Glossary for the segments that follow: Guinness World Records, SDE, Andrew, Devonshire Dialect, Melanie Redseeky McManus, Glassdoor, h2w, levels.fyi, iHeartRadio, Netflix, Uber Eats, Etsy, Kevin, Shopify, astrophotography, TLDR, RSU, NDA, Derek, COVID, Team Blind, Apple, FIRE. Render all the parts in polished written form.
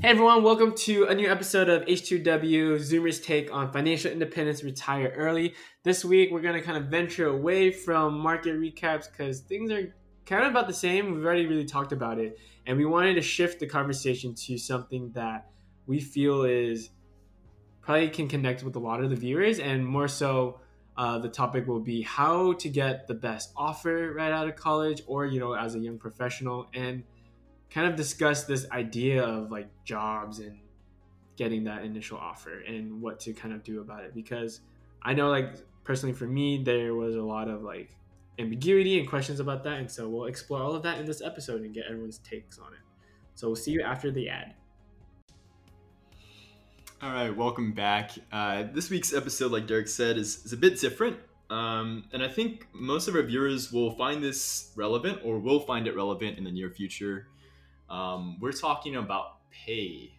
Hey everyone, welcome to a new episode of H2W, Zoomer's take on financial independence, retire early. This week, we're going to kind of venture away from market recaps because things are kind of about the same. We've already really talked about it. And we wanted to shift the conversation to something that we feel is probably can connect with a lot of the viewers. And more so, the topic will be how to get the best offer right out of college or, you know, as a young professional, and kind of discuss this idea of like jobs and getting that initial offer and what to kind of do about it. Because I know, like, personally for me, there was a lot of like ambiguity and questions about that. And so we'll explore all of that in this episode and get everyone's takes on it. So we'll see you after the ad. All right, welcome back. This week's episode, like Derek said, is a bit different. And I think most of our viewers will find this relevant or will find it relevant in the near future. We're talking about pay.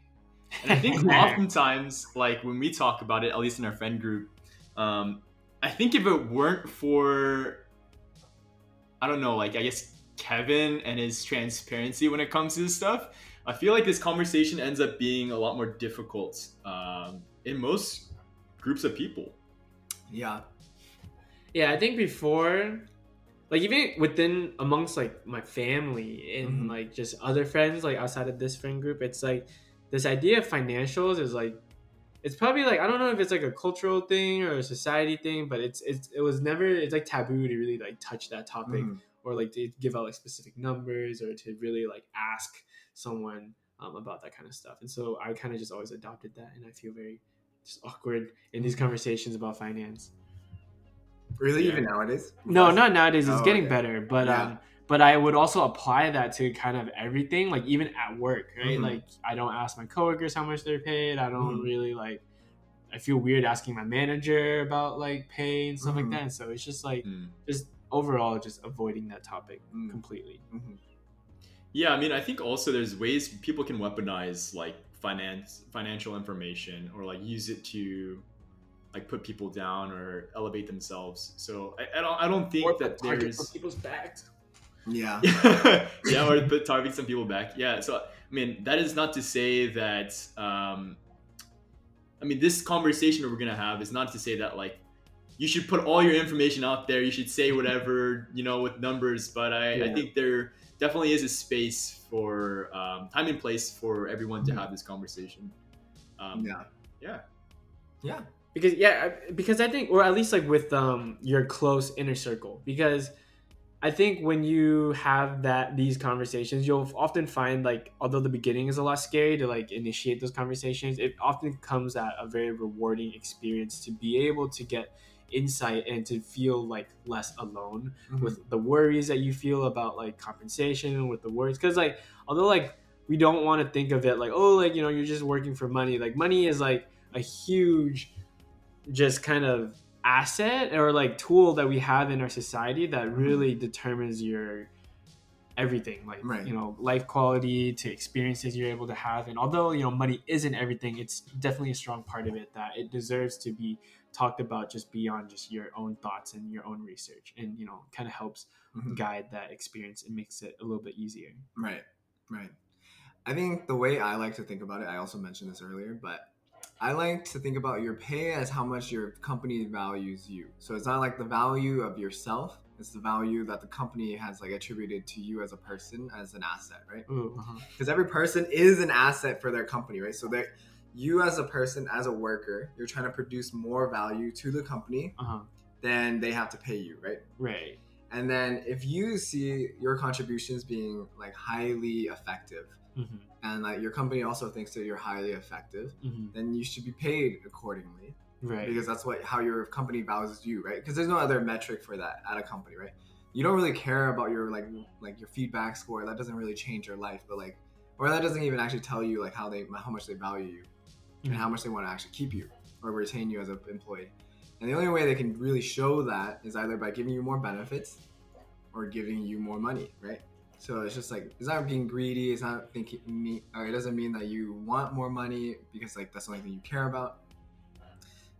And I think oftentimes, like when we talk about it, at least in our friend group, I think if it weren't for, I don't know, like I guess Kevin and his transparency when it comes to this stuff, I feel like this conversation ends up being a lot more difficult in most groups of people. Yeah. Yeah, I think before, like even within amongst like my family and like just other friends, like outside of this friend group, it's like this idea of financials is like, it's probably like, I don't know if it's like a cultural thing or a society thing, but it was never like taboo to really like touch that topic or like to give out like specific numbers or to really like ask someone about that kind of stuff. And so I kind of just always adopted that, and I feel very just awkward in these conversations about finance. Really? Yeah. Even nowadays? No, not nowadays. It's getting better. But yeah. But I would also apply that to kind of everything, like even at work, right? Like I don't ask my coworkers how much they're paid. I don't really like, I feel weird asking my manager about like pay and stuff like that. And so it's just like, just overall, just avoiding that topic completely. Yeah, I mean, I think also there's ways people can weaponize like financial information or like use it to like put people down or elevate themselves. So I don't think or that there's some people's backs. Yeah. Yeah. Or put targeting some people back. Yeah. So, I mean, that is not to say that, I mean, this conversation that we're going to have is not to say that like, you should put all your information out there. You should say whatever, you know, with numbers, but I think there definitely is a space for, time and place for everyone to have this conversation. Yeah. Because I think, or at least like with your close inner circle, because I think when you have these conversations, you'll often find like, although the beginning is a lot scary to like initiate those conversations, it often comes at a very rewarding experience to be able to get insight and to feel like less alone with the worries that you feel about like compensation, with the worries. Because like, although like we don't want to think of it like, oh, like, you know, you're just working for money. Like money is like a huge just kind of asset or like tool that we have in our society that really determines your everything, like you know, life quality to experiences you're able to have. And although, you know, money isn't everything, it's definitely a strong part of it that it deserves to be talked about just beyond just your own thoughts and your own research, and, you know, kind of helps guide that experience and makes it a little bit easier. Right. I think the way I like to think about it, I also mentioned this earlier, but I like to think about your pay as how much your company values you. So it's not like the value of yourself, it's the value that the company has like attributed to you as a person, as an asset, right? Because every person is an asset for their company, right? So that you as a person, as a worker, you're trying to produce more value to the company than they have to pay you, right? Right. And then if you see your contributions being like highly effective, and like your company also thinks that you're highly effective, then you should be paid accordingly, right? Because that's how your company values you, right? Because there's no other metric for that at a company, right? You don't really care about your like your feedback score. That doesn't really change your life, but like, or that doesn't even actually tell you like how much they value you and how much they want to actually keep you or retain you as an employee. And the only way they can really show that is either by giving you more benefits or giving you more money, right? So it's just like, it's not being greedy. It's not thinking, or it doesn't mean that you want more money because like that's the only thing you care about.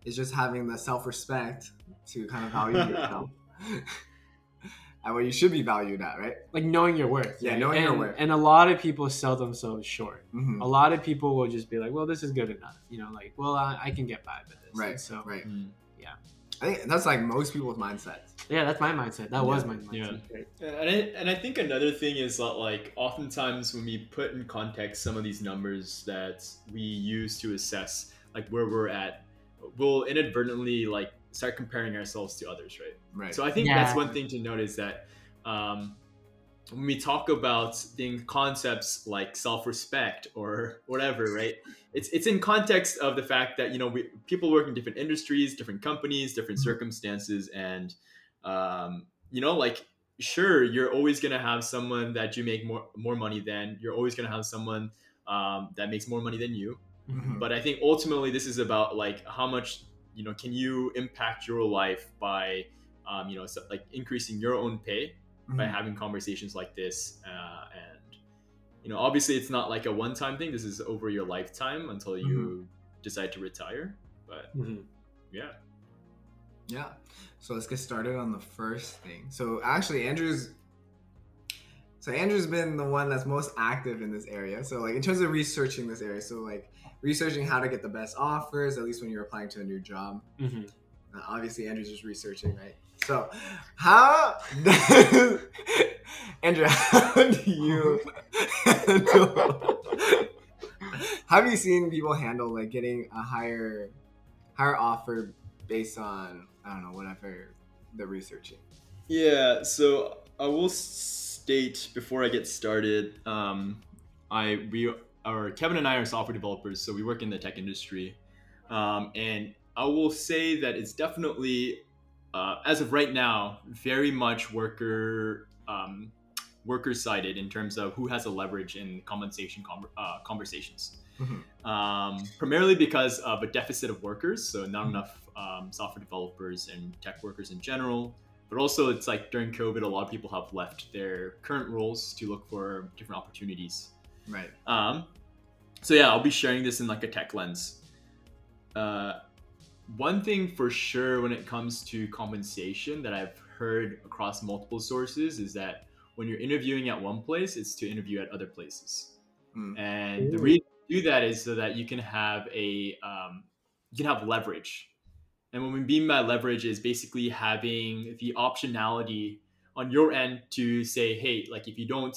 It's just having the self-respect to kind of value yourself. at what you should be valued at, right? Like knowing your worth. Yeah, right? Knowing your worth. And a lot of people sell themselves short. Mm-hmm. A lot of people will just be like, well, this is good enough. You know, like, well, I can get by with this. Right, and so, right. Yeah. I think that's like most people's mindsets. Yeah, that's my mindset. That was my mindset. Yeah. Right? And I think another thing is that, like, oftentimes when we put in context some of these numbers that we use to assess like where we're at, we'll inadvertently like start comparing ourselves to others, right? Right. So I think that's one thing to note is that when we talk about things, concepts like self-respect or whatever, right? It's in context of the fact that, you know, people work in different industries, different companies, different circumstances. And, you know, like, sure, you're always going to have someone that you make more money than. You're always going to have someone that makes more money than you. Mm-hmm. But I think ultimately this is about like how much, you know, can you impact your life by, you know, like increasing your own pay. By having conversations like this, and you know, obviously it's not like a one-time thing. This is over your lifetime until you decide to retire. But yeah. So let's get started on the first thing. So actually, Andrew's been the one that's most active in this area. So like in terms of researching this area, so like researching how to get the best offers, at least when you're applying to a new job. Mm-hmm. Obviously, Andrew's just researching, right? So, have you seen people handle like getting a higher offer based on, I don't know, whatever they're researching? Yeah, so I will state before I get started, Kevin and I are software developers, so we work in the tech industry, and I will say that it's definitely, as of right now, very much worker-sided in terms of who has a leverage in compensation conversations. Mm-hmm. Primarily because of a deficit of workers, so not enough software developers and tech workers in general. But also, it's like during COVID, a lot of people have left their current roles to look for different opportunities. Right. So yeah, I'll be sharing this in like a tech lens. One thing for sure when it comes to compensation that I've heard across multiple sources is that when you're interviewing at one place, it's to interview at other places. Mm. And the reason to do that is so that you can have leverage. And what we mean by leverage is basically having the optionality on your end to say, hey, like if you're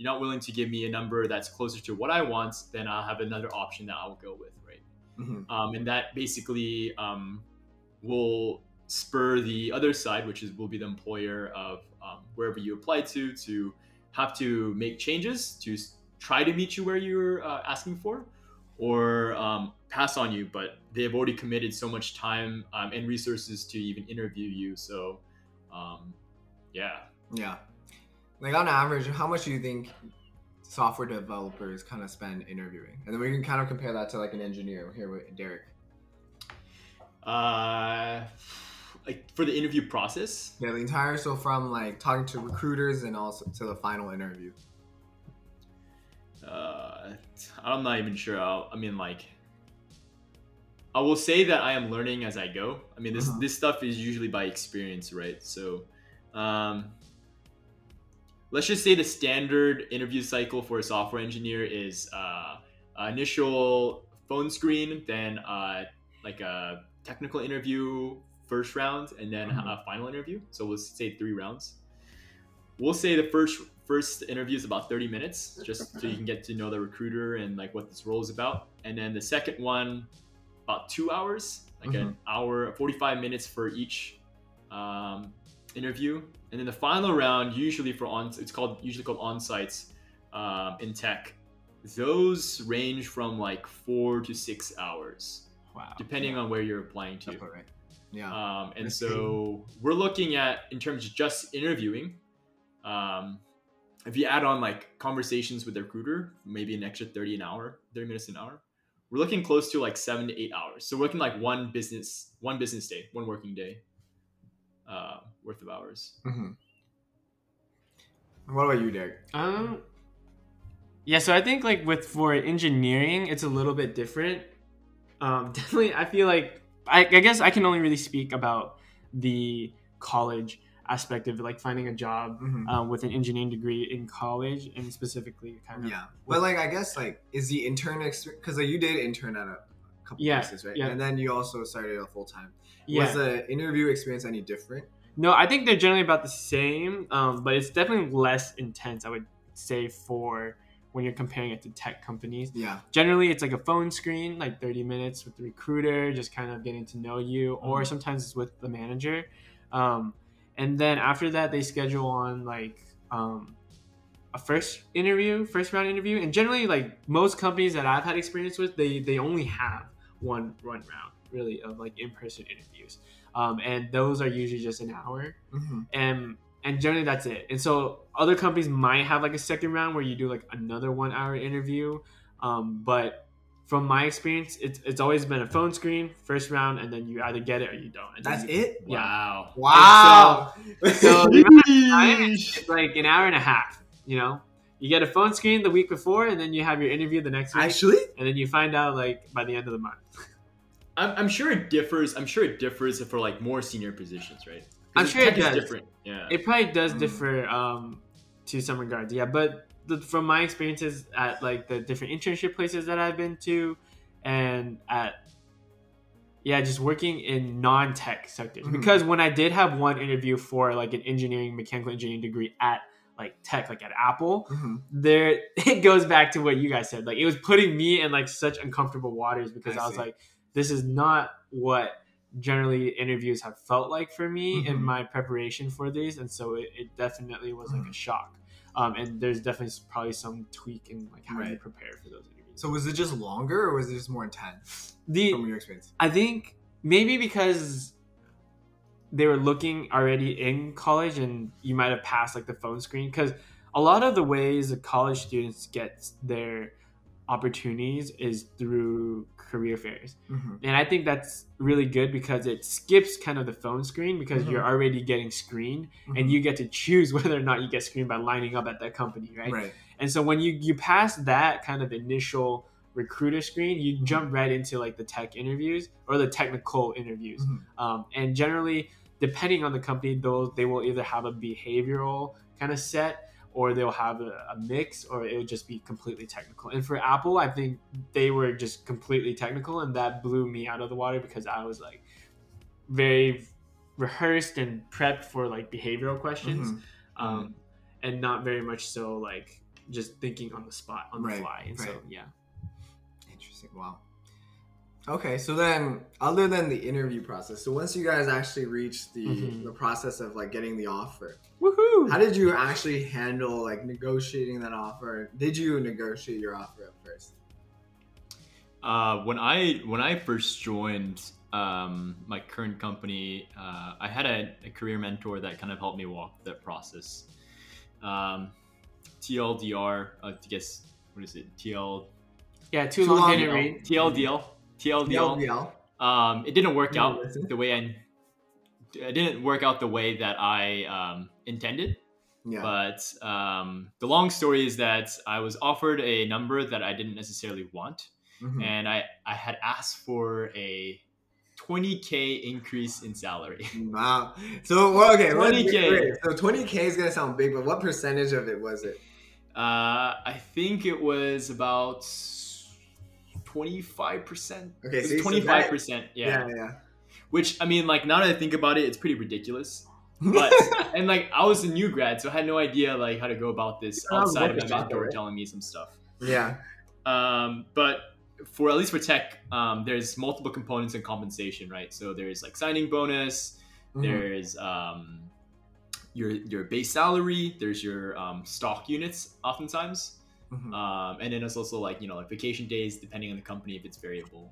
not willing to give me a number that's closer to what I want, then I'll have another option that I'll go with, right? Mm-hmm. And that basically will spur the other side, which will be the employer of wherever you apply to have to make changes to try to meet you where you're asking for, or pass on you. But they've already committed so much time and resources to even interview you. So, yeah. Like on average, how much do you think software developers kind of spend interviewing? And then we can kind of compare that to like an engineer here with Derek. Like for the interview process? Yeah, so from like talking to recruiters and also to the final interview. I'm not even sure. I will say that I am learning as I go. I mean, this this stuff is usually by experience, right? So, let's just say the standard interview cycle for a software engineer is initial phone screen, then like a technical interview, first round, and then a final interview. So we'll say 3 rounds. We'll say the first interview is about 30 minutes, just so you can get to know the recruiter and like what this role is about. And then the second one, about 2 hours, like an hour, 45 minutes for each interview. And then the final round, usually called on-sites in tech. Those range from like 4 to 6 hours, depending on where you're applying to. Right. Yeah. And so we're looking at, in terms of just interviewing, if you add on like conversations with the recruiter, maybe an extra 30 minutes an hohour, we're looking close to like 7 to 8 hours. So we're looking like one working day worth of hours. What about you, Derek? Yeah, so I think like for engineering, it's a little bit different. Definitely, I feel like I guess I can only really speak about the college aspect of like finding a job with an engineering degree in college, and specifically kind of but like I guess like is the intern experience, because like you did intern at a couple places, right? And then you also started a full time. Was the interview experience any different? No, I think they're generally about the same, but it's definitely less intense, I would say, for when you're comparing it to tech companies. Yeah. Generally, it's like a phone screen, like 30 minutes with the recruiter, just kind of getting to know you, or sometimes it's with the manager. And then after that, they schedule on like a first round interview. And generally, like most companies that I've had experience with, they only have one round really of like in-person interviews. And those are usually just an hour. And generally that's it. And so other companies might have like a second round where you do like another 1 hour interview. But from my experience, it's always been a phone screen, first round, and then you either get it or you don't. That's it? Yeah. Wow. So the amount of time is like an hour and a half, you know? You get a phone screen the week before, and then you have your interview the next week. Actually? And then you find out like by the end of the month. I'm sure it differs. I'm sure it differs for like more senior positions, right? I'm sure it does. Different. Yeah. It probably does differ to some regards. Yeah, but from my experiences at like the different internship places that I've been to, and at just working in non-tech sectors. Because when I did have one interview for like an engineering, mechanical engineering degree at like tech, like at Apple, there it goes back to what you guys said. Like it was putting me in like such uncomfortable waters because I was like, this is not what generally interviews have felt like for me in my preparation for these. And so it definitely was like a shock. And there's definitely probably some tweak in like how you prepare for those interviews. So was it just longer or was it just more intense from your experience? I think maybe because they were looking already in college and you might have passed like the phone screen. Because a lot of the ways that college students get their opportunities is through career fairs, and I think that's really good because it skips kind of the phone screen because you're already getting screened, and you get to choose whether or not you get screened by lining up at that company, right? And so when you pass that kind of initial recruiter screen, you jump right into like the tech interviews or the technical interviews, and generally depending on the company, those they will either have a behavioral kind of set, or they'll have a mix, or it would just be completely technical. And for Apple, I think they were just completely technical, and that blew me out of the water because I was like very rehearsed and prepped for like behavioral questions, and not very much so like just thinking on the spot, on the fly. And so, interesting. Wow. Okay, so then other than the interview process, so once you guys actually reached the process of like getting the offer, how did you actually handle like negotiating that offer? Did you negotiate your offer at first? When I first joined my current company, I had a career mentor that kind of helped me walk that process. TLDR, I guess, what is it? Too long didn't read. TLDL. It didn't work out the way I didn't work out the way that I intended. Yeah. But the long story is that I was offered a number that I didn't necessarily want, and I had asked for a $20K increase in salary. Wow. So okay, $20K. So $20K is gonna sound big, but what percentage of it was it? I think it was about 25%. Okay, so 25%. Yeah. Which I mean, like now that I think about it, it's pretty ridiculous. But and like I was a new grad, so I had no idea like how to go about this outside of my mentor telling me some stuff. Yeah. But for at least for tech, there's multiple components in compensation, right? So there's like signing bonus, there's your base salary, there's your stock units, oftentimes. And then it's also like, you know, like vacation days, depending on the company, if it's variable.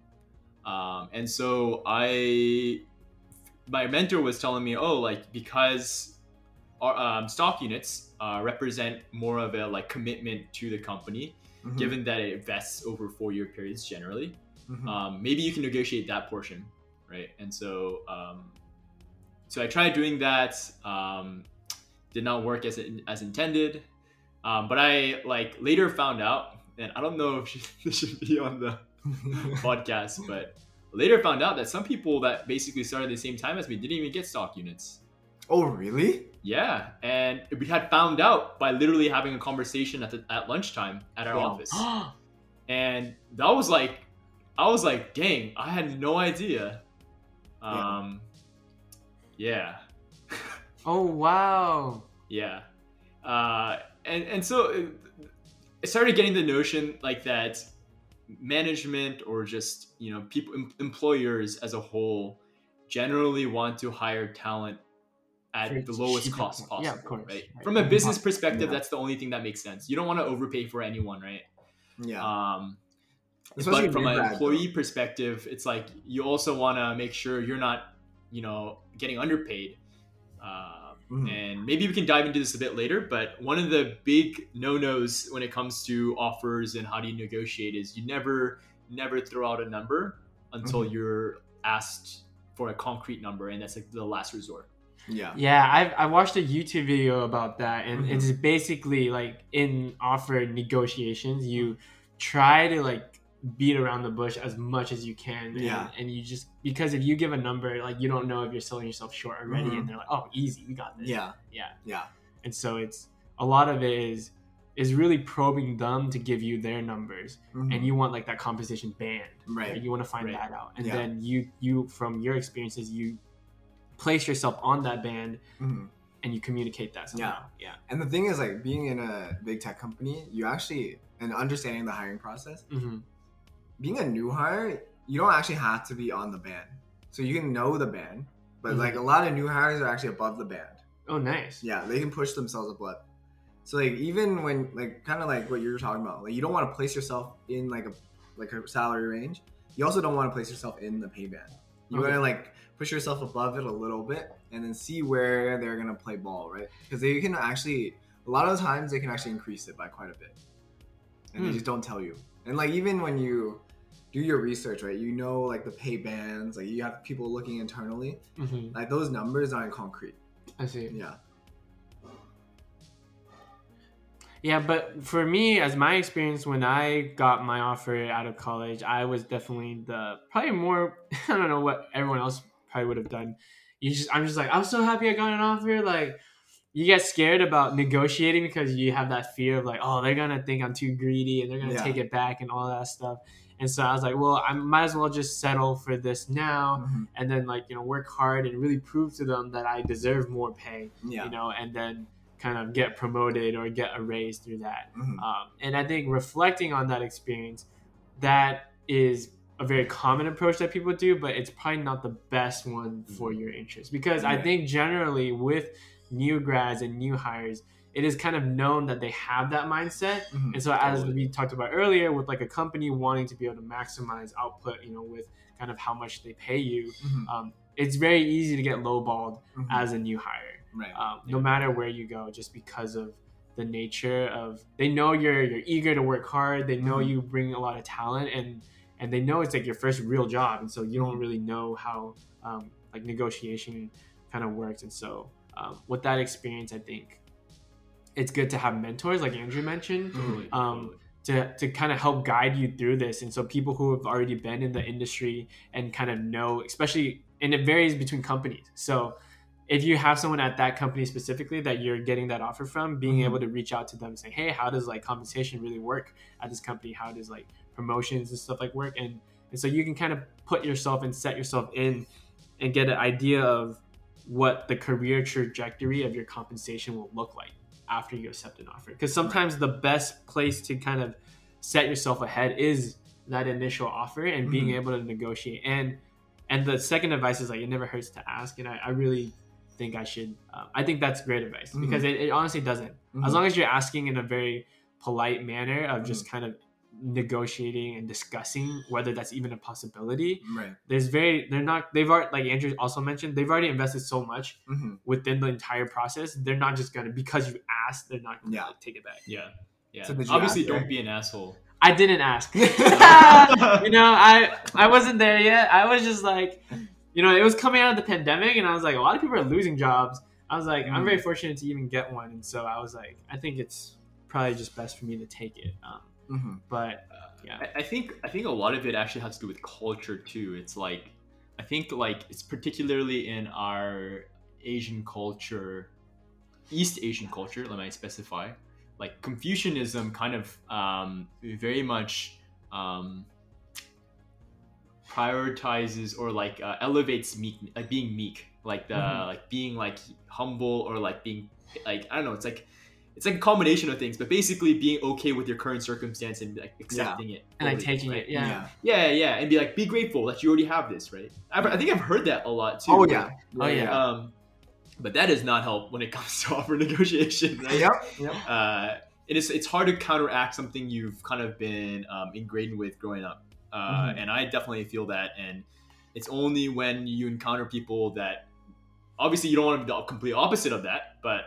And so my mentor was telling me, oh, like, because our stock units represent more of a like commitment to the company, given that it vests over 4-year periods generally, maybe you can negotiate that portion. Right. And so, so I tried doing that, did not work as intended. But I like later found out, and I don't know if this should be on the podcast, but later found out that some people that basically started at the same time as me didn't even get stock units. Oh, really? Yeah. And we had found out by literally having a conversation at lunchtime at our office. And that was like, I was like, dang, I had no idea. Yeah. Oh, wow. Yeah. And so I started getting the notion like that management or just, you know, people, employers as a whole generally want to hire talent at the lowest cost possible, right? From a business perspective, that's the only thing that makes sense. You don't want to overpay for anyone, right? Yeah. But from an employee perspective, it's like you also want to make sure you're not, you know, getting underpaid. And maybe we can dive into this a bit later, but one of the big no-nos when it comes to offers and how do you negotiate is you never throw out a number until you're asked for a concrete number, and that's like the last resort. Yeah. I watched a YouTube video about that, and it's basically like in offer negotiations, you try to like beat around the bush as much as you can. And you just, because if you give a number, like you don't know if you're selling yourself short already, and they're like, oh, easy, we got this. Yeah. And so it's, a lot of it is really probing them to give you their numbers, and you want like that compensation band, right? You want to find that out, and then you from your experiences, you place yourself on that band and you communicate that somehow. Yeah. And the thing is, like, being in a big tech company, you actually, and understanding the hiring process, being a new hire, you don't actually have to be on the band. So you can know the band, but like a lot of new hires are actually above the band. Oh, nice. Yeah. They can push themselves above. So like, even when like, kind of like what you're talking about, like you don't want to place yourself in like a salary range. You also don't want to place yourself in the pay band. You want to like push yourself above it a little bit and then see where they're going to play ball, right? Because they can actually, a lot of the times they can actually increase it by quite a bit. And they just don't tell you. And like, even when you do your research, right, you know, like the pay bands, like you have people looking internally, like those numbers aren't concrete. I see. Yeah. Yeah, but for me, as my experience, when I got my offer out of college, I was definitely I don't know what everyone else probably would have done. I'm just like, I'm so happy I got an offer. Like, you get scared about negotiating because you have that fear of like, oh, they're going to think I'm too greedy and they're going to take it back and all that stuff. And so I was like, well, I might as well just settle for this now and then like, you know, work hard and really prove to them that I deserve more pay, you know, and then kind of get promoted or get a raise through that. And I think reflecting on that experience, that is a very common approach that people do, but it's probably not the best one for your interest, because I think generally with new grads and new hires, it is kind of known that they have that mindset. And so as we talked about earlier, with like a company wanting to be able to maximize output, you know, with kind of how much they pay you, it's very easy to get lowballed as a new hire. Right. No matter where you go, just because of the nature of, they know you're eager to work hard. They know you bring a lot of talent, and they know it's like your first real job. And so you don't really know how like negotiation kind of works. And so with that experience, I think it's good to have mentors, like Andrew mentioned, to kind of help guide you through this. And so people who have already been in the industry and kind of know, especially, and it varies between companies. So if you have someone at that company specifically that you're getting that offer from, being able to reach out to them and say, hey, how does like compensation really work at this company? How does like promotions and stuff like work? And so you can kind of put yourself and set yourself in and get an idea of what the career trajectory of your compensation will look like after you accept an offer. Because sometimes the best place to kind of set yourself ahead is that initial offer and being able to negotiate. And the second advice is like, it never hurts to ask. And I really think I should I think that's great advice, because it honestly doesn't, as long as you're asking in a very polite manner of just kind of negotiating and discussing whether that's even a possibility, right? They've already, like Andrew also mentioned, they've already invested so much within the entire process. They're not just gonna, because you asked, they're not gonna like, take it back. So obviously don't be an asshole. I didn't ask. You know, I wasn't there yet. I was just like, you know, it was coming out of the pandemic, and I was like, a lot of people are losing jobs. I was like, I'm very fortunate to even get one. And so I was like, I think it's probably just best for me to take it. But yeah, I think a lot of it actually has to do with culture too. It's like, I think like it's particularly in our Asian culture, East Asian culture, let me specify, like Confucianism kind of very much prioritizes or like elevates meek, like being meek, like the like being like humble or like being like, I don't know, it's like a combination of things, but basically being okay with your current circumstance and like accepting it and like taking it, and be like, be grateful that you already have this, right? I think I've heard that a lot too. But that does not help when it comes to offer negotiation, right? And it's hard to counteract something you've kind of been ingrained with growing up. And I definitely feel that. And it's only when you encounter people that, obviously you don't want to be the complete opposite of that, but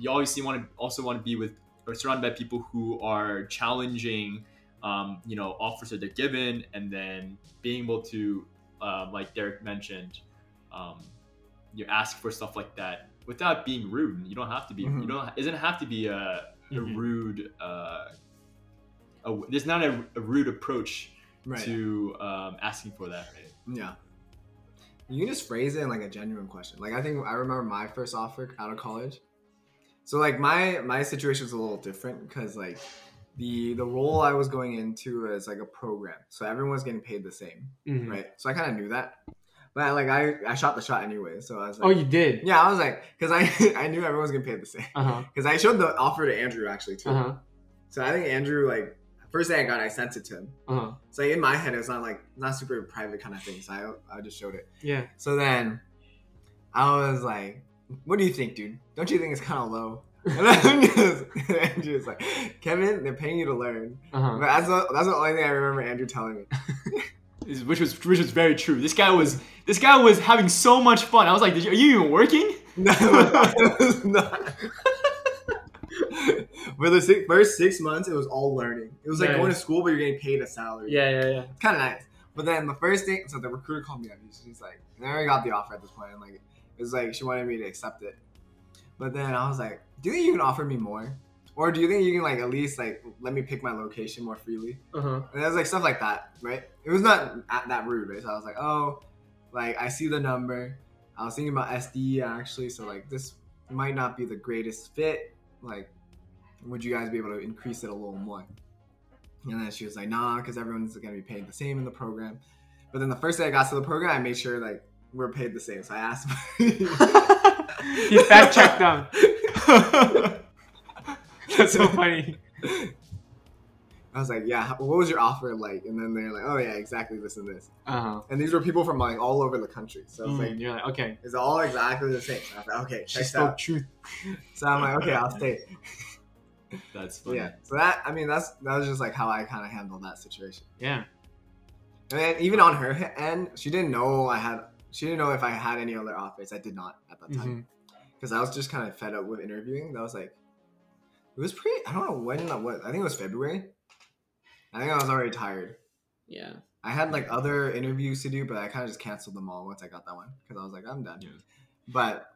you obviously want to be with or surrounded by people who are challenging, offers that they're given, and then being able to, like Derek mentioned, you ask for stuff like that without being rude. You don't have to be, it doesn't have to be a rude, there's not a rude approach to asking for that, right? Yeah. You can just phrase it in like a genuine question. Like, I think I remember my first offer out of college. So like my situation was a little different because like the role I was going into is like a program. So everyone's getting paid the same, right? So I kind of knew that. But like I shot the shot anyway, so I was like, "Oh, you did?" Yeah, I was like, because I knew everyone was gonna pay the same. Because I showed the offer to Andrew actually too. So I think Andrew, like first day I got, I sent it to him. So like, in my head, it's not like not super private kind of thing. So I just showed it. Yeah. So then I was like, "What do you think, dude? Don't you think it's kind of low?" And Andrew's like, "Kevin, they're paying you to learn." But that's the only thing I remember Andrew telling me. Which was very true. This guy was having so much fun. I was like, are you even working? No, it was not. For the first 6 months, it was all learning. It was like going to school, but you're getting paid a salary. Yeah. It's kind of nice. But then the first thing, so the recruiter called me up. She's like, I already got the offer at this point. And like, it was like she wanted me to accept it. But then I was like, do you think you can offer me more? Or do you think you can like at least like let me pick my location more freely? And it was like stuff like that, right? It was not that rude, right? So I was like, oh, like I see the number. I was thinking about SDE actually, so like this might not be the greatest fit. Like, would you guys be able to increase it a little more? And then she was like, nah, because everyone's gonna be paid the same in the program. But then the first day I got to the program, I made sure like we're paid the same. So I asked. You fact checked them. That's so funny. I was like, yeah, what was your offer like? And then they're like, oh yeah, exactly this and this. And these were people from like all over the country. So I was like, you're like, okay. It's all exactly the same. So I was like, okay, check that out. Truth. So I'm like, okay, I'll stay. That's funny. Yeah. So that was just like how I kind of handled that situation. Yeah. And then even on her end, she didn't know if I had any other offers. I did not at that time. Because I was just kind of fed up with interviewing. That was like, it was pretty, I don't know when that was. I think it was February. I think I was already tired. Yeah. I had like other interviews to do, but I kind of just canceled them all once I got that one because I was like, I'm done. Yeah. But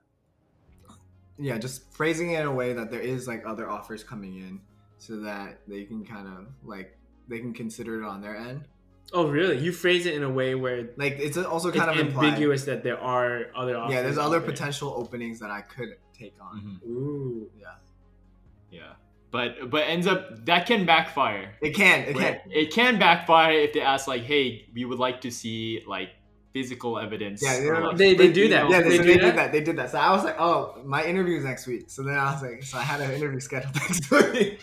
yeah, just phrasing it in a way that there is like other offers coming in so that they can kind of like, they can consider it on their end. Oh, really? You phrase it in a way where like it's also kind of ambiguous that there are other offers. Yeah, there's other potential openings that I could take on. Ooh. Yeah. Yeah, but ends up that can backfire. It can backfire if they ask like, hey, we would like to see like physical evidence. Yeah, they do that. Yeah, they did that. So I was like, oh, my interview is next week. So then I was like, so I had an interview scheduled next week.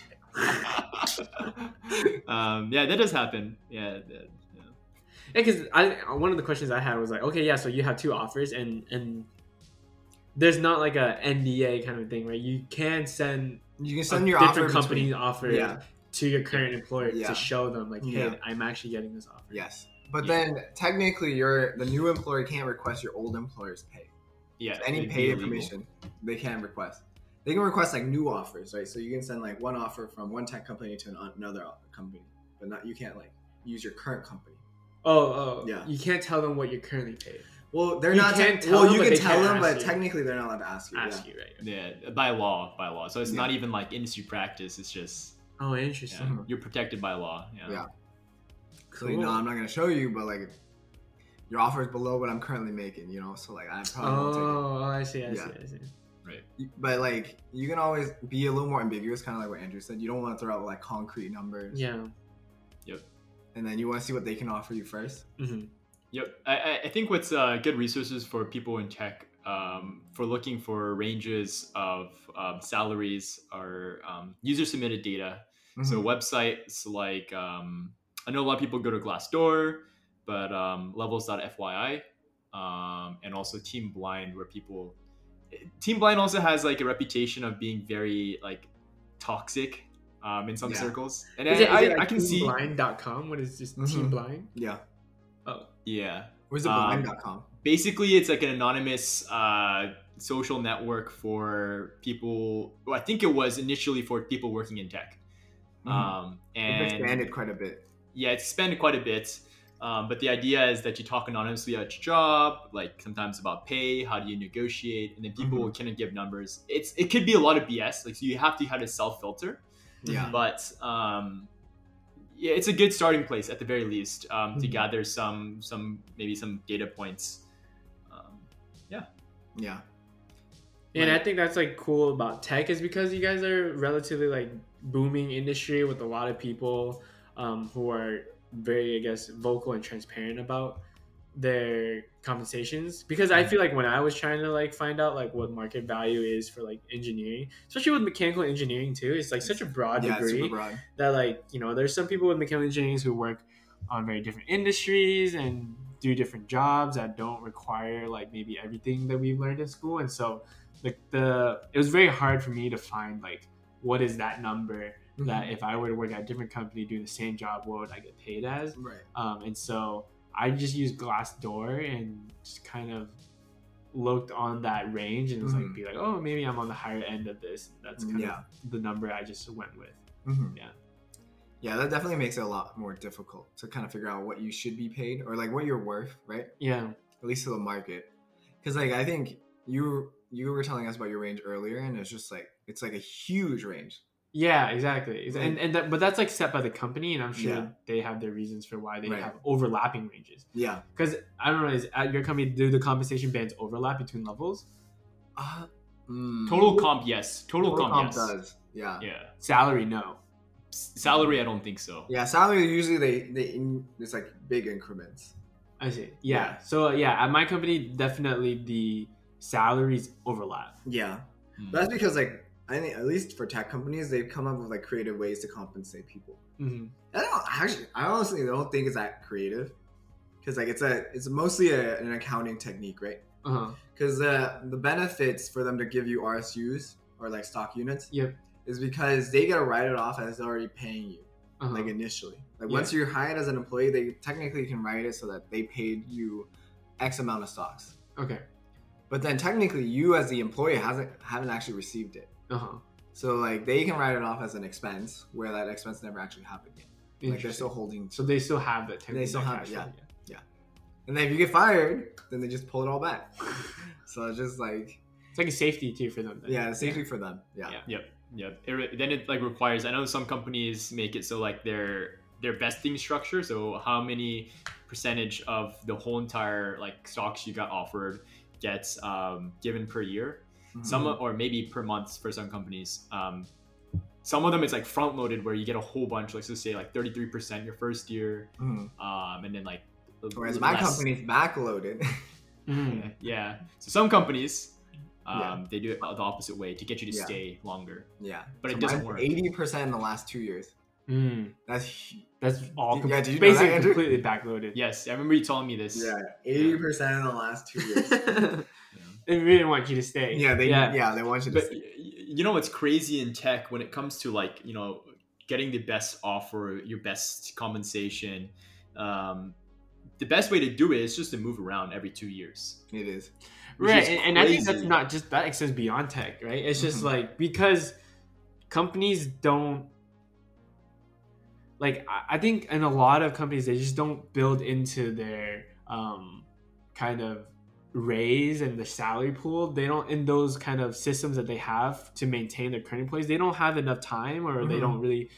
Yeah, that does happen. Yeah. Because one of the questions I had was like, okay, yeah, so you have two offers and there's not like a NDA kind of thing, right? You can send your different company's offer to your current employer to show them like, hey, I'm actually getting this offer. Yes. But then technically the new employer can't request your old employer's pay. Yeah. So any pay information they can request. They can request like new offers, right? So you can send like one offer from one tech company to another company, but you can't like use your current company. Oh, yeah. You can't tell them what you're currently paid. Well, they're not. You can tell them, but technically they're not allowed to ask you. Right? Yeah, by law. So it's not even like industry practice. It's just. Oh, interesting. Yeah, you're protected by law. Yeah. Cool. So, I'm not gonna show you, but like, your offer is below what I'm currently making, you know? So like, I probably won't take it. I see. Right. But like, you can always be a little more ambiguous, kind of like what Andrew said. You don't want to throw out like concrete numbers. Yeah. Yep. And then you want to see what they can offer you first. Mm-hmm. Yep. I think what's good resources for people in tech for looking for ranges of salaries are user submitted data. Mm-hmm. So websites like, I know a lot of people go to Glassdoor, but levels.fyi and also Team Blind, where people... Team Blind also has like a reputation of being very like toxic in some circles. And is it like I can see blind.com when it's just Team Blind. Yeah. Oh. Yeah. Where's the blind.com? Basically, it's like an anonymous social network for people. Well, I think it was initially for people working in tech. And it's expanded quite a bit. Yeah, it's expanded quite a bit. But the idea is that you talk anonymously at your job, like sometimes about pay, how do you negotiate, and then people will kind of give numbers. It could be a lot of BS, like so you have to have a self-filter. Yeah. But yeah, it's a good starting place at the very least to gather some data points. Yeah. And I think that's like cool about tech is because you guys are relatively like booming industry with a lot of people who are very, I guess, vocal and transparent about their compensations, because I feel like when I was trying to like find out like what market value is for like engineering, especially with mechanical engineering too, it's like such a broad degree, super broad. That like, you know, there's some people with mechanical engineering who work on very different industries and do different jobs that don't require like maybe everything that we've learned in school. And so like it was very hard for me to find like what is that number that if I were to work at a different company doing the same job, what would I get paid as? Right. And so I just used Glassdoor and just kind of looked on that range and was like, be like, oh, maybe I'm on the higher end of this. That's kind of the number I just went with. Mm-hmm. Yeah. Yeah, that definitely makes it a lot more difficult to kind of figure out what you should be paid or like what you're worth, right? Yeah. At least to the market. Because like, I think you were telling us about your range earlier, and it's just like, it's like a huge range. Yeah, exactly. But that's like set by the company, and I'm sure they have their reasons for why they have overlapping ranges. Yeah. Because I don't know, is at your company, do the compensation bands overlap between levels? Total comp, yes. Total comp, yes. Does. Yeah. Yeah. Salary, no. Salary, I don't think so. Yeah, salary usually it's like big increments. I see. Yeah. So yeah, at my company, definitely the salaries overlap. Yeah. But that's because like, I think at least for tech companies, they've come up with like creative ways to compensate people. Mm-hmm. I honestly don't think it's that creative, because like it's mostly an accounting technique, right? Because the benefits for them to give you RSUs or like stock units, is because they get to write it off as they're already paying you, like initially. Like once you're hired as an employee, they technically can write it so that they paid you X amount of stocks. Okay, but then technically you as the employee haven't actually received it. So like they can write it off as an expense where that expense never actually happened yet. Like they're still holding. So they still have that. They still have it. Yeah. And then if you get fired, then they just pull it all back. So it's just like it's like a safety too for them. Then. Yeah, safety for them. Yeah. Yep. Then it like requires. I know some companies make it so like their vesting structure. So how many percentage of the whole entire like stocks you got offered gets given per year. Some or maybe per month for some companies. Some of them it's like front loaded where you get a whole bunch, like so say like 33% your first year, and then like. Whereas my company's back loaded. Yeah. So some companies, they do it the opposite way to get you to stay longer. Yeah, but so it doesn't work. 80% in the last 2 years. That's all basically completely back loaded. Yes, I remember you telling me this. Yeah, 80% in the last 2 years. They really want you to stay. They want you to stay. You know what's crazy in tech when it comes to like, you know, getting the best offer, your best compensation, the best way to do it is just to move around every 2 years. It is. Right. And I think that's not just that extends beyond tech, right? It's just like because companies don't like I think in a lot of companies they just don't build into their kind of raise and the salary pool, they don't in those kind of systems that they have to maintain their current employees, they don't have enough time or they don't really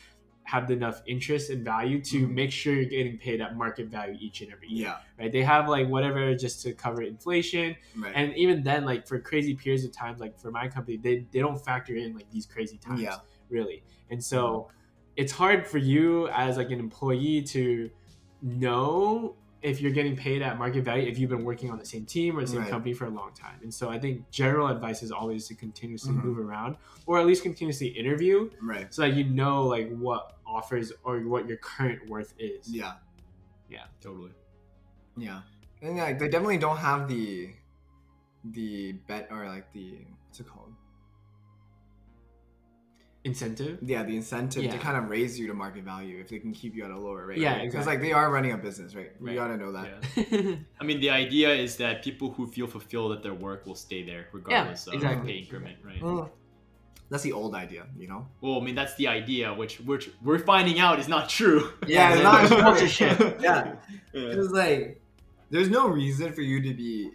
have enough interest and value to make sure you're getting paid at market value each and every year. Yeah. Right? They have like whatever just to cover inflation. Right. And even then, like for crazy periods of times, like for my company, they don't factor in like these crazy times really. And so it's hard for you as like an employee to know if you're getting paid at market value, if you've been working on the same team or the same company for a long time. And so I think general advice is always to continuously move around, or at least continuously interview, so that you know like what offers or what your current worth is. And like they definitely don't have the bet or like the what's it called, incentive the incentive to kind of raise you to market value if they can keep you at a lower rate, because like they are running a business, right. You gotta know that. I mean, the idea is that people who feel fulfilled at their work will stay there regardless of pay increment, right? That's the old idea, you know. Well, I mean, that's the idea, which we're finding out is not true. It's not sponsorship. It's like there's no reason for you to be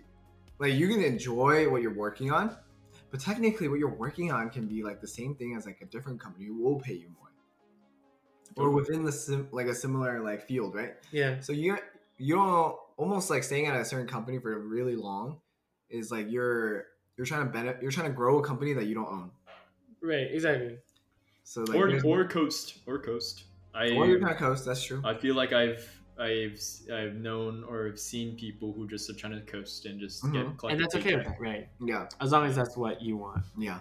like, you can enjoy what you're working on. But technically, what you're working on can be like the same thing as like a different company will pay you more, or within the a similar like field, right? Yeah. So you don't almost like staying at a certain company for really long is like you're trying to benefit, you're trying to grow a company that you don't own. Right. Exactly. So like or coast. Or you're gonna coast. That's true. I feel like I've known or have seen people who just are trying to coast and just get collected. And that's okay with that, right? Yeah. As long as that's what you want. Yeah.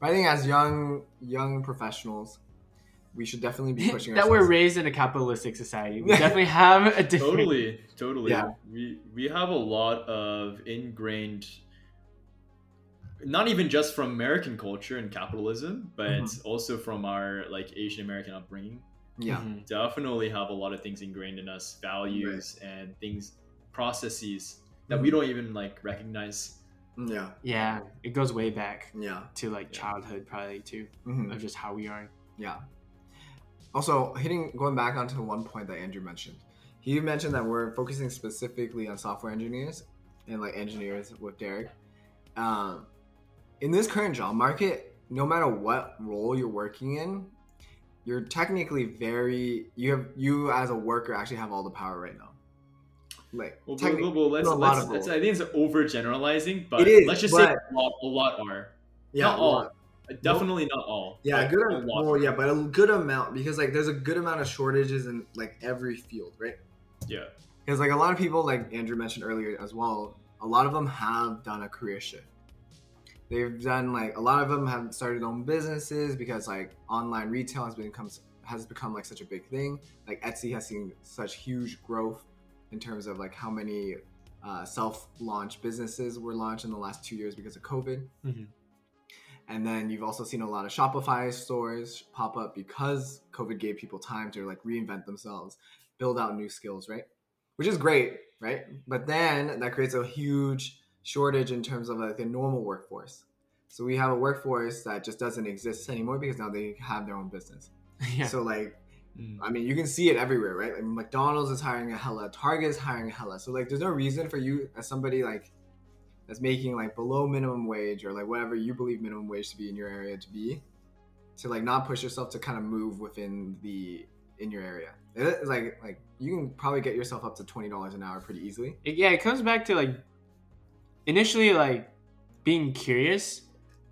But I think as young professionals, we should definitely be pushing that ourselves. We're raised in a capitalistic society. We definitely have a different... Totally. Yeah. We have a lot of ingrained, not even just from American culture and capitalism, but also from our like Asian American upbringing. Yeah, definitely have a lot of things ingrained in us, values and things, processes that we don't even like recognize. Yeah, it goes way back. To like childhood, probably too, of just how we are. Yeah. Also, going back onto one point that Andrew mentioned. He mentioned that we're focusing specifically on software engineers and like engineers with Derek. In this current job market, no matter what role you're working in, you're technically you as a worker actually have all the power right now. Like, well, let's I think it's overgeneralizing, but let's just say a lot are. Yeah, not all. Definitely not all. Yeah, like, but a good amount, because like there's a good amount of shortages in like every field, right? Yeah. Because like a lot of people, like Andrew mentioned earlier as well, a lot of them have done a career shift. They've done like a lot of them have started their own businesses because like online retail has become like such a big thing. Like Etsy has seen such huge growth in terms of like how many self-launched businesses were launched in the last 2 years because of COVID. And then you've also seen a lot of Shopify stores pop up because COVID gave people time to like reinvent themselves, build out new skills, right? Which is great, right? But then that creates a huge shortage in terms of like the normal workforce. So we have a workforce that just doesn't exist anymore because now they have their own business. So like, I mean, you can see it everywhere, right? Like McDonald's is hiring a hella, Target is hiring a hella. So like, there's no reason for you as somebody like that's making like below minimum wage or like whatever you believe minimum wage to be in your area to like not push yourself to kind of move within in your area. It's like you can probably get yourself up to $20 an hour pretty easily. Yeah, it comes back to like, initially, like being curious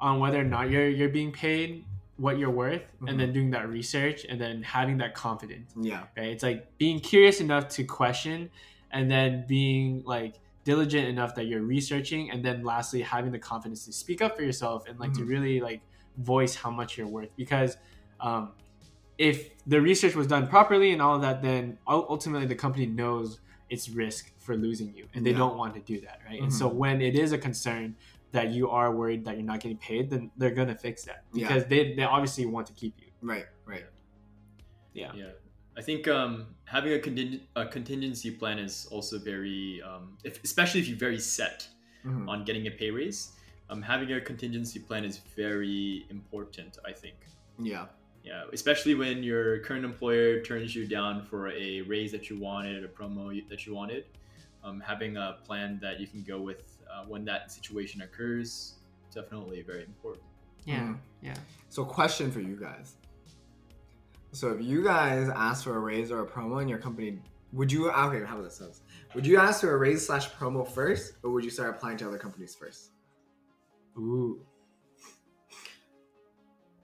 on whether or not you're being paid what you're worth, and then doing that research, and then having that confidence. Yeah, right. It's like being curious enough to question, and then being like diligent enough that you're researching, and then lastly having the confidence to speak up for yourself and like to really like voice how much you're worth. Because if the research was done properly and all of that, then ultimately the company knows its risk for losing you, and they don't want to do that, right? And so when it is a concern that you are worried that you're not getting paid, then they're gonna fix that because they obviously want to keep you. Right. Yeah. I think having a contingency plan is also very, especially if you're very set on getting a pay raise. Having a contingency plan is very important, I think. Yeah, especially when your current employer turns you down for a raise that you wanted, a promo that you wanted, having a plan that you can go with when that situation occurs, definitely very important. Yeah. So question for you guys. So if you guys ask for a raise or a promo in your company, would you, okay, how about this sense? Would you ask for a raise slash promo first, or would you start applying to other companies first? Ooh.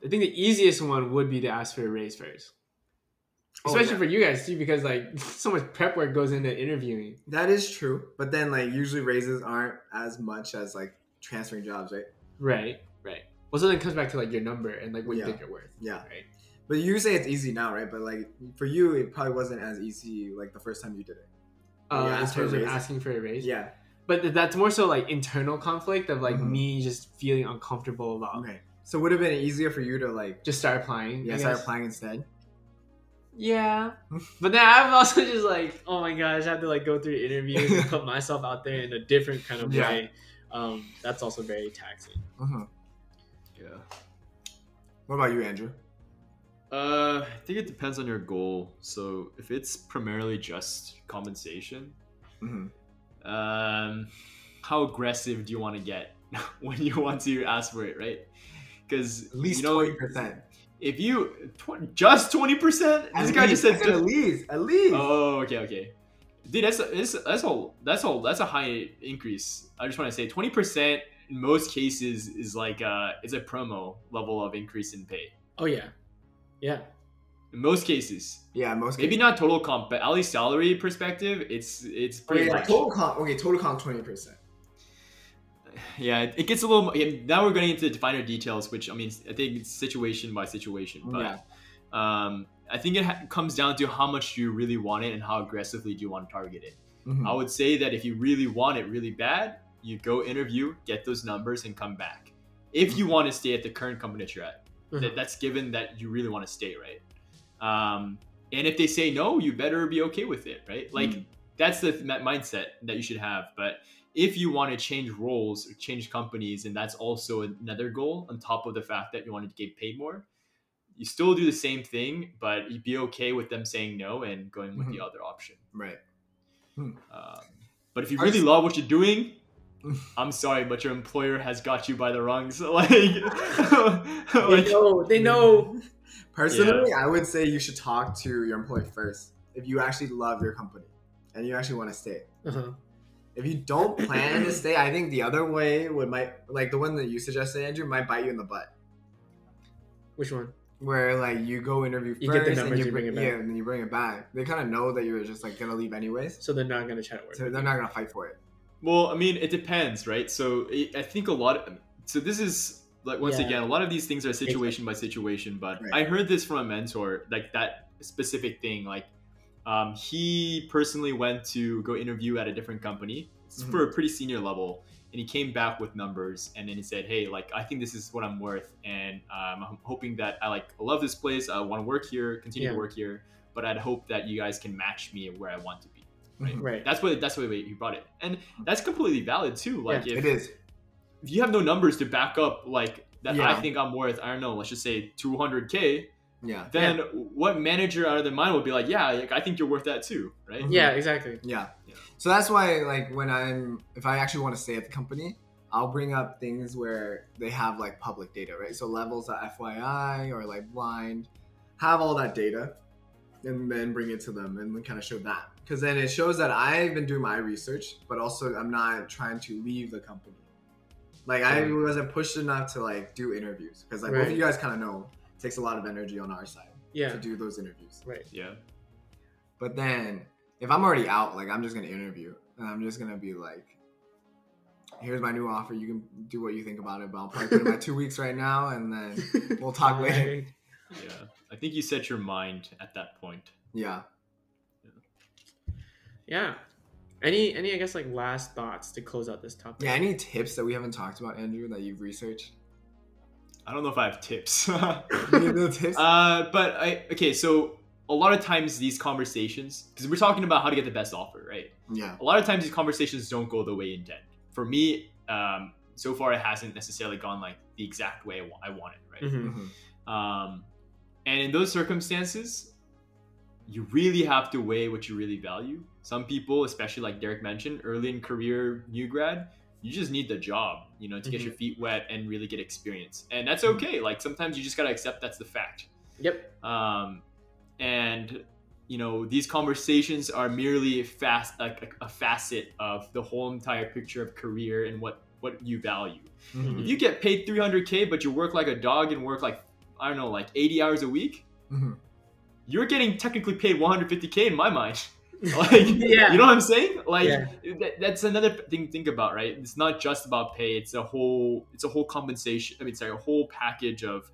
I think the easiest one would be to ask for a raise first. Especially for you guys too, because like so much prep work goes into interviewing. That is true. But then like usually raises aren't as much as like transferring jobs, right? Right, right. Well, so then it comes back to like your number and like what you think you're worth. Yeah. Right. But you say it's easy now, right? But like for you, it probably wasn't as easy like the first time you did it. In terms of asking for a raise? Yeah. But that's more so like internal conflict of like me just feeling uncomfortable about. Right. So would have been easier for you to like just start applying. Yeah, start applying instead. Yeah, but then I'm also just like, oh my gosh, I have to like go through interviews and put myself out there in a different kind of way. That's also very taxing. Yeah. What about you, Andrew? I think it depends on your goal. So if it's primarily just compensation, how aggressive do you want to get when you want to ask for it, right? Because at least 20%. If you just 20%, this guy just said at least. Oh, okay, dude. That's a high increase. I just want to say 20% in most cases is like it's a promo level of increase in pay. Oh yeah. In most cases. Yeah, most cases. Maybe not total comp, but at least salary perspective, it's pretty much. Total comp. Okay, total comp 20%. Yeah, it gets a little. Now we're getting into the finer details, which I think it's situation by situation. But I think it comes down to how much you really want it and how aggressively do you want to target it. I would say that if you really want it really bad, you go interview, get those numbers, and come back. If you want to stay at the current company that you're at, that's given that you really want to stay, right? And if they say no, you better be okay with it, right? Like that's the mindset that you should have, but. If you want to change roles or change companies, and that's also another goal on top of the fact that you want to get paid more, you still do the same thing, but you'd be okay with them saying no and going with the other option. Right. But if you really love what you're doing, I'm sorry, but your employer has got you by the rungs. Like, they know. Personally, I would say you should talk to your employer first if you actually love your company and you actually want to stay. If you don't plan to stay, I think the other way like the one that you suggested, Andrew, might bite you in the butt. Which one? Where like you go interview first, you get the numbers, and you bring it back. Yeah, and then you bring it back. They kind of know that you're just like gonna leave anyways, so they're not gonna try to work. So they're not gonna fight for it. Well, it depends, right? So I think a lot. So this is like once again, a lot of these things are situation by situation. But I heard this from a mentor, like that specific thing, like. He personally went to go interview at a different company for a pretty senior level, and he came back with numbers, and then he said, hey, like, I think this is what I'm worth, and I'm hoping that I love this place, I want to work here, continue to work here, but I'd hope that you guys can match me where I want to be. Right? That's the way he brought it, and that's completely valid too. Like, if you have no numbers to back up, like that, I think I'm worth, I don't know, let's just say $200K. Yeah. Then what manager out of their mind would be like, yeah, like, I think you're worth that too, right? Yeah, exactly. Yeah. So that's why, like, if I actually want to stay at the company, I'll bring up things where they have like public data, right? So levels.fyi or like Blind have all that data, and then bring it to them and kind of show that, because then it shows that I've been doing my research, but also I'm not trying to leave the company. Like I wasn't pushed enough to like do interviews, because like both of you guys kind of know. Takes a lot of energy on our side to do those interviews. Right. Yeah. But then if I'm already out, like I'm just going to interview, and I'm just going to be like, here's my new offer. You can do what you think about it, but I'll probably put in my 2 weeks right now, and then we'll talk later. Yeah. I think you set your mind at that point. Yeah. Any, I guess, like last thoughts to close out this topic? Yeah. Any tips that we haven't talked about, Andrew, that you've researched? I don't know if I have tips. So a lot of times these conversations, because we're talking about how to get the best offer, right? Yeah. A lot of times these conversations don't go the way intended. For me, so far it hasn't necessarily gone like the exact way I want it, right? And in those circumstances, you really have to weigh what you really value. Some people, especially like Derek mentioned, early in career, new grad, you just need the job, to get your feet wet and really get experience. And that's okay. Like sometimes you just got to accept that's the fact. Yep. And you know, these conversations are merely a facet of the whole entire picture of career and what you value. Mm-hmm. If you get paid $300K, but you work like a dog and work like, I don't know, like 80 hours a week, mm-hmm. you're getting technically paid $150K in my mind. Like, yeah. You know what I'm saying? Like, yeah. That's another thing to think about, right? It's not just about pay. It's a whole compensation. I mean, sorry, a whole package of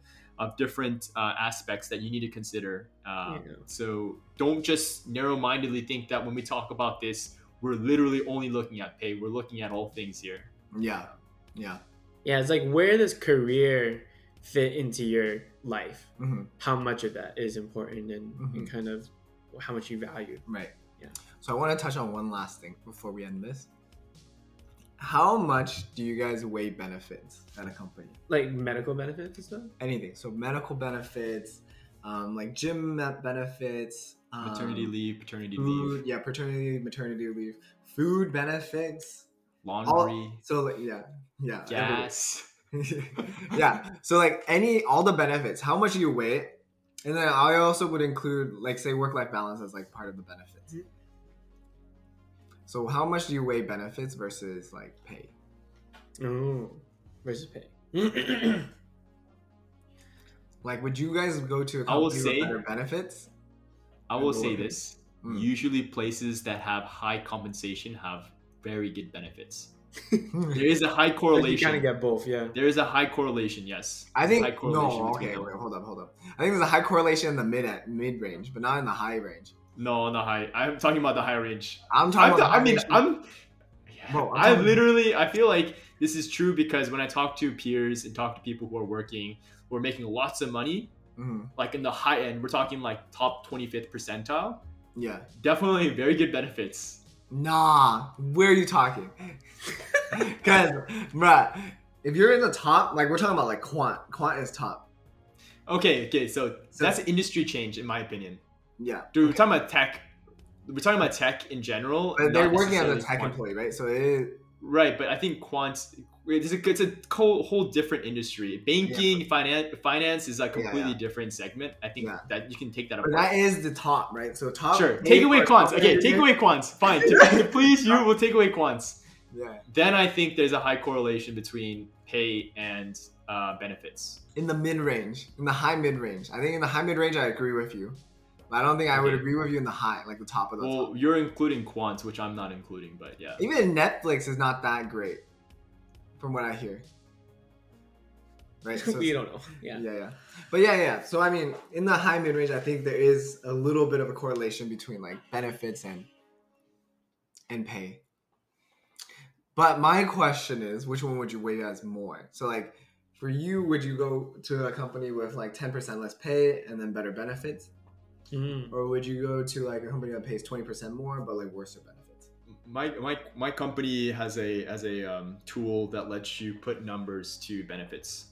different aspects that you need to consider. Yeah. So don't just narrow-mindedly think that when we talk about this, we're literally only looking at pay. We're looking at all things here. Yeah. Yeah. Yeah. It's like, where does career fit into your life? Mm-hmm. How much of that is important and, mm-hmm. and kind of how much you value. Right. Yeah. So I want to touch on one last thing before we end this. How much do you guys weigh benefits at a company? Like medical benefits and stuff? Anything. So medical benefits, like gym benefits. Maternity leave, paternity food, leave. Yeah, paternity, maternity leave. Food benefits. Laundry. So like, yeah. Yeah. Gas. Yeah. So like all the benefits, how much do you weigh it? And then I also would include like, say, work-life balance as like part of the benefits. Mm-hmm. So how much do you weigh benefits versus like pay? Oh, versus pay. Like, would you guys go to a company with better benefits? I will say this. Mm. Usually places that have high compensation have very good benefits. There is a high correlation. You kind of get both, yeah. There is a high correlation, yes. I think, no, okay, wait, hold up. I think there's a high correlation in the mid-range, but not in the high range. No, not high. I'm talking about the high range. I feel like this is true because when I talk to peers and talk to people who are working, who are making lots of money, mm-hmm. like in the high end, we're talking like top 25th percentile. Yeah. Definitely very good benefits. Nah, where are you talking? Because, bruh, if you're in the top, like we're talking about like quant is top. Okay, so that's an industry change in my opinion. Yeah, dude, okay. We're talking about tech. We're talking about tech in general. But they're working as a tech employee, right? So it is... right, but I think quants. It's a whole different industry. Banking, yeah. finance is a completely different segment. I think that you can take that apart. But that is the top, right? So top. Sure. Take away quants. Okay, take away quants. Fine. Please, you will take away quants. Yeah. Then I think there's a high correlation between pay and benefits. In the high mid range, I think in the high mid range, I agree with you. I don't think I would agree with you in the high, like the top of the top. Well, you're including quants, which I'm not including, but yeah. Even Netflix is not that great, from what I hear. Right? So we don't know. Yeah. Yeah. But yeah. So, I mean, in the high mid-range, I think there is a little bit of a correlation between like benefits and pay. But my question is, which one would you weigh as more? So like, for you, would you go to a company with like 10% less pay and then better benefits? Mm-hmm. Or would you go to like a company that pays 20% more but like worse benefits? My company has a tool that lets you put numbers to benefits.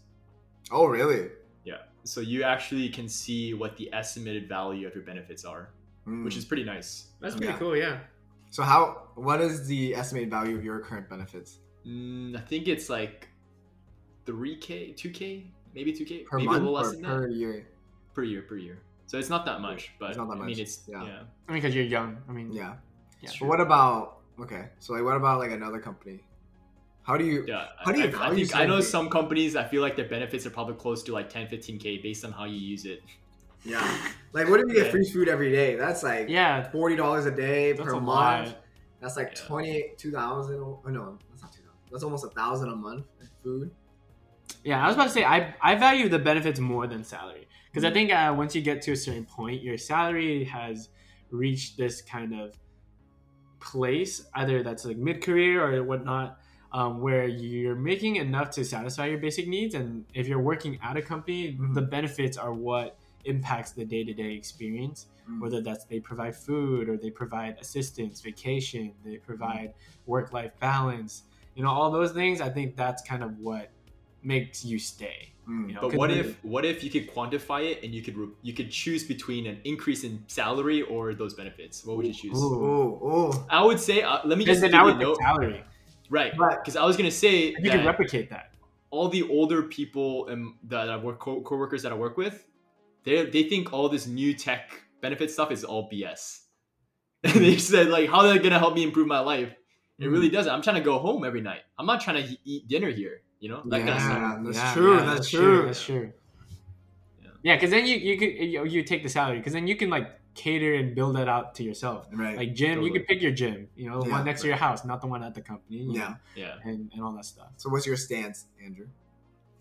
Oh really? Yeah. So you actually can see what the estimated value of your benefits are, which is pretty nice. That's pretty cool, yeah. So what is the estimated value of your current benefits? I think it's like 3K, 2K, maybe 2K, per maybe month a little less than that. Per year. So it's not that much, but I mean, it's, yeah. I mean, because you're young. I mean, yeah. But what about another company? I know some companies, I feel like their benefits are probably close to like 10, 15K based on how you use it. Yeah. Like what if you get free food every day? That's like $40 a day per month. That's like $2,000. Oh no, that's not $2,000. That's almost $1,000 a month in food. Yeah, I was about to say, I value the benefits more than salary. Because I think once you get to a certain point, your salary has reached this kind of place, either that's like mid-career or whatnot, where you're making enough to satisfy your basic needs. And if you're working at a company, mm-hmm. the benefits are what impacts the day-to-day experience, mm-hmm. whether that's they provide food or they provide assistance, vacation, they provide mm-hmm. work-life balance, you know, all those things. I think that's kind of what makes you stay. You know, but what if you could quantify it and you could choose between an increase in salary or those benefits? What would you choose? Ooh. I would say let me just give you a note. Salary, right? Because I was gonna say you can replicate that. All the older people that I work coworkers that I work with, they think all this new tech benefit stuff is all BS. And they said, like, how are they gonna help me improve my life? It really doesn't. I'm trying to go home every night. I'm not trying to eat dinner here, you know? That kind of stuff. That's true. Yeah, because then you take the salary, because then you can like cater and build that out to yourself. Right. Like gym, totally. You can pick your gym, you know, the one next to your house, not the one at the company. You know? And all that stuff. So what's your stance, Andrew?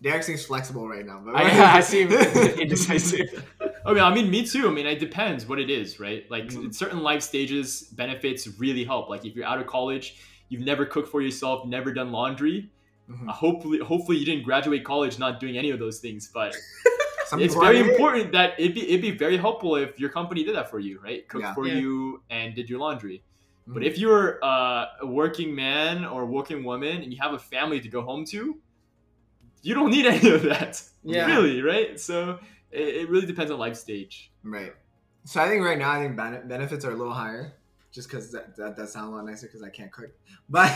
Derek seems flexible right now. But I seem indecisive. I mean, me too. I mean, it depends what it is, right? Like certain life stages, benefits really help. Like if you're out of college, you've never cooked for yourself, never done laundry. Hopefully you didn't graduate college not doing any of those things, but... It's very important that it'd be very helpful if your company did that for you, right? Cooked for you and did your laundry. Mm-hmm. But if you're a working man or a working woman and you have a family to go home to, you don't need any of that, really, right? So it really depends on life stage, right? So I think right now, benefits are a little higher, just because that does sound a lot nicer because I can't cook, but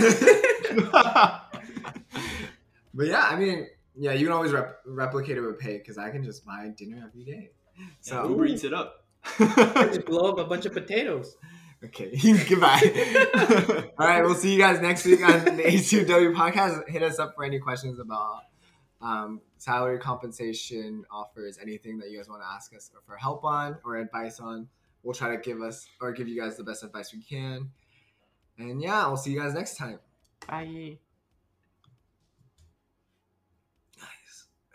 but yeah, I mean. Yeah, you can always replicate it with pay because I can just buy dinner every day. So Uber Eats it up. Just blow up a bunch of potatoes. Okay, goodbye. All right, we'll see you guys next week on the h2w podcast. Hit us up for any questions about salary, compensation, offers, anything that you guys want to ask us for help on or advice on. We'll try to give you guys the best advice we can. And yeah, we'll see you guys next time. Bye.